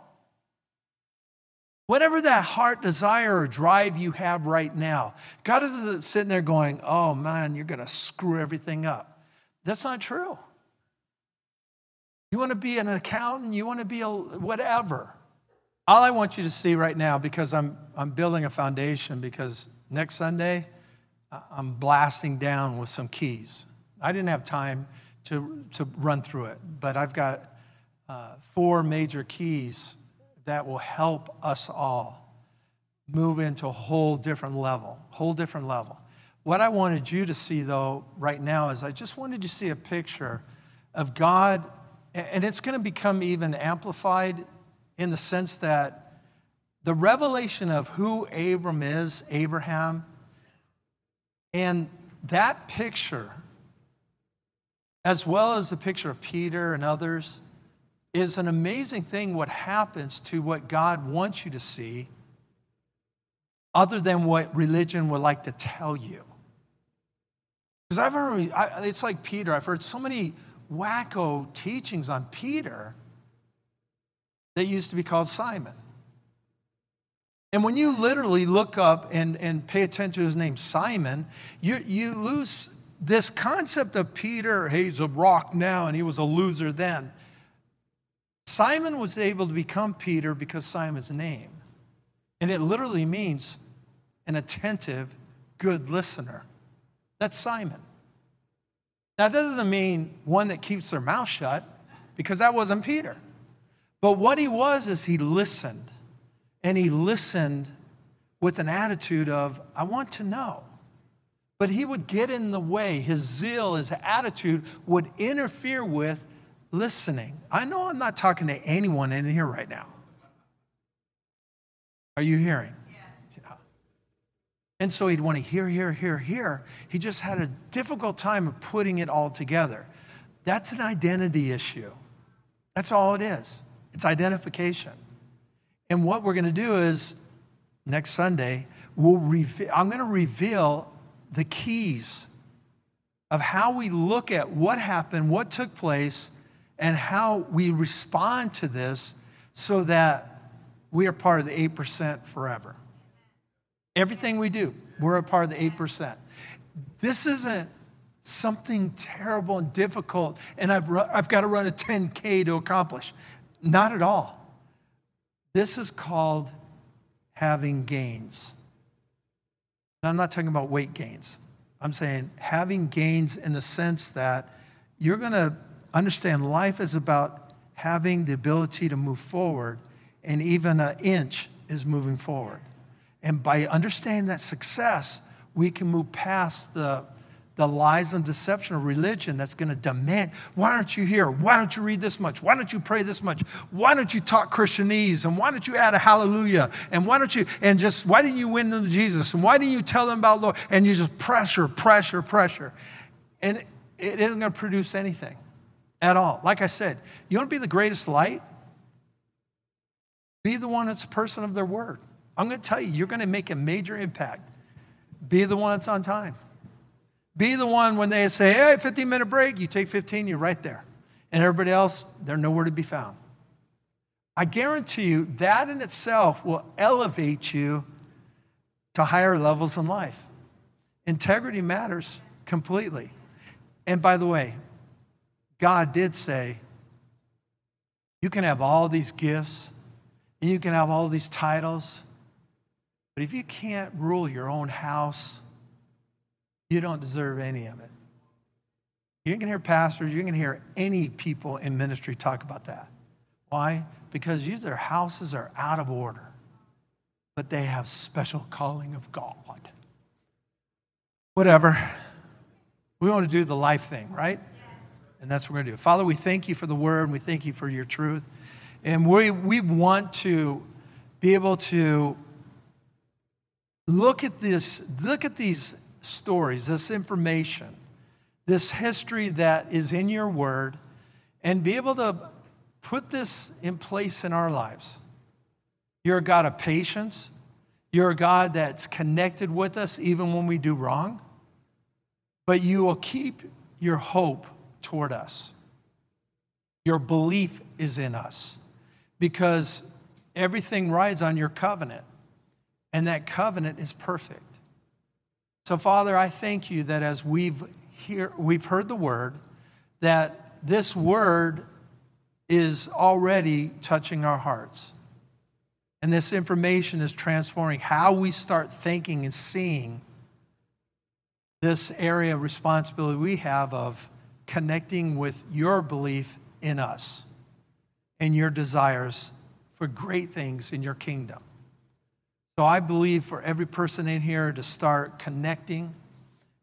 Whatever that heart desire or drive you have right now, God isn't sitting there going, oh man, you're going to screw everything up. That's not true. You want to be an accountant, you want to be a whatever. All I want you to see right now, because I'm I'm building a foundation, because next Sunday, I'm blasting down with some keys. I didn't have time to, to run through it, but I've got uh, four major keys that will help us all move into a whole different level, whole different level. What I wanted you to see, though, right now is I just wanted you to see a picture of God, and it's going to become even amplified in the sense that the revelation of who Abram is, Abraham, and that picture, as well as the picture of Peter and others, is an amazing thing what happens to what God wants you to see other than what religion would like to tell you. Because I've heard, it's like Peter, I've heard so many wacko teachings on Peter. They used to be called Simon. And when you literally look up and, and pay attention to his name, Simon, you, you lose this concept of Peter. Hey, he's a rock now and he was a loser then. Simon was able to become Peter because Simon's name. And it literally means an attentive, good listener. That's Simon. Now, that doesn't mean one that keeps their mouth shut, because that wasn't Peter. But what he was is he listened. And he listened with an attitude of, I want to know. But he would get in the way. His zeal, his attitude would interfere with listening. I know I'm not talking to anyone in here right now. Are you hearing? Yeah. Yeah. And so he'd want to hear, hear, hear, hear. He just had a difficult time of putting it all together. That's an identity issue. That's all it is. It's identification. And what we're going to do is, next Sunday, we'll reveal, I'm going to reveal the keys of how we look at what happened, what took place, and how we respond to this so that we are part of the eight percent forever. Everything we do, we're a part of the eight percent. This isn't something terrible and difficult, and I've run, I've got to run a ten K to accomplish. Not at all. This is called having gains. And I'm not talking about weight gains. I'm saying having gains in the sense that you're going to understand life is about having the ability to move forward, and even an inch is moving forward. And by understanding that success, we can move past the, the lies and deception of religion that's going to demand, why aren't you here? Why don't you read this much? Why don't you pray this much? Why don't you talk Christianese? And why don't you add a hallelujah? And why don't you, and just, why didn't you win them to Jesus? And why didn't you tell them about Lord? And you just pressure, pressure, pressure. And it, it isn't going to produce anything. At all. Like I said, you want to be the greatest light? Be the one that's a person of their word. I'm going to tell you, you're going to make a major impact. Be the one that's on time. Be the one when they say, hey, fifteen-minute break, you take fifteen, you're right there. And everybody else, they're nowhere to be found. I guarantee you that in itself will elevate you to higher levels in life. Integrity matters completely. And by the way, God did say, you can have all these gifts, and you can have all these titles, but if you can't rule your own house, you don't deserve any of it. You can hear pastors, you can hear any people in ministry talk about that. Why? Because usually their houses are out of order, but they have special calling of God. Whatever. We want to do the life thing, right? And that's what we're going to do. Father, we thank you for the word, and we thank you for your truth. And we we want to be able to look at this, look at these stories, this information, this history that is in your word, and be able to put this in place in our lives. You're a God of patience. You're a God that's connected with us even when we do wrong. But you will keep your hope toward us. Your belief is in us because everything rides on your covenant, and that covenant is perfect. So, Father, I thank you that as we've hear, we've heard the word, that this word is already touching our hearts, and this information is transforming how we start thinking and seeing this area of responsibility we have of connecting with your belief in us and your desires for great things in your kingdom. So I believe for every person in here to start connecting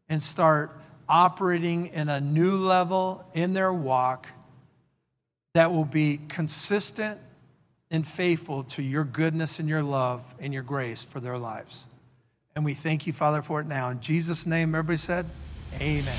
and start operating in a new level in their walk that will be consistent and faithful to your goodness and your love and your grace for their lives. And we thank you, Father, for it now. In Jesus' name, everybody said, amen.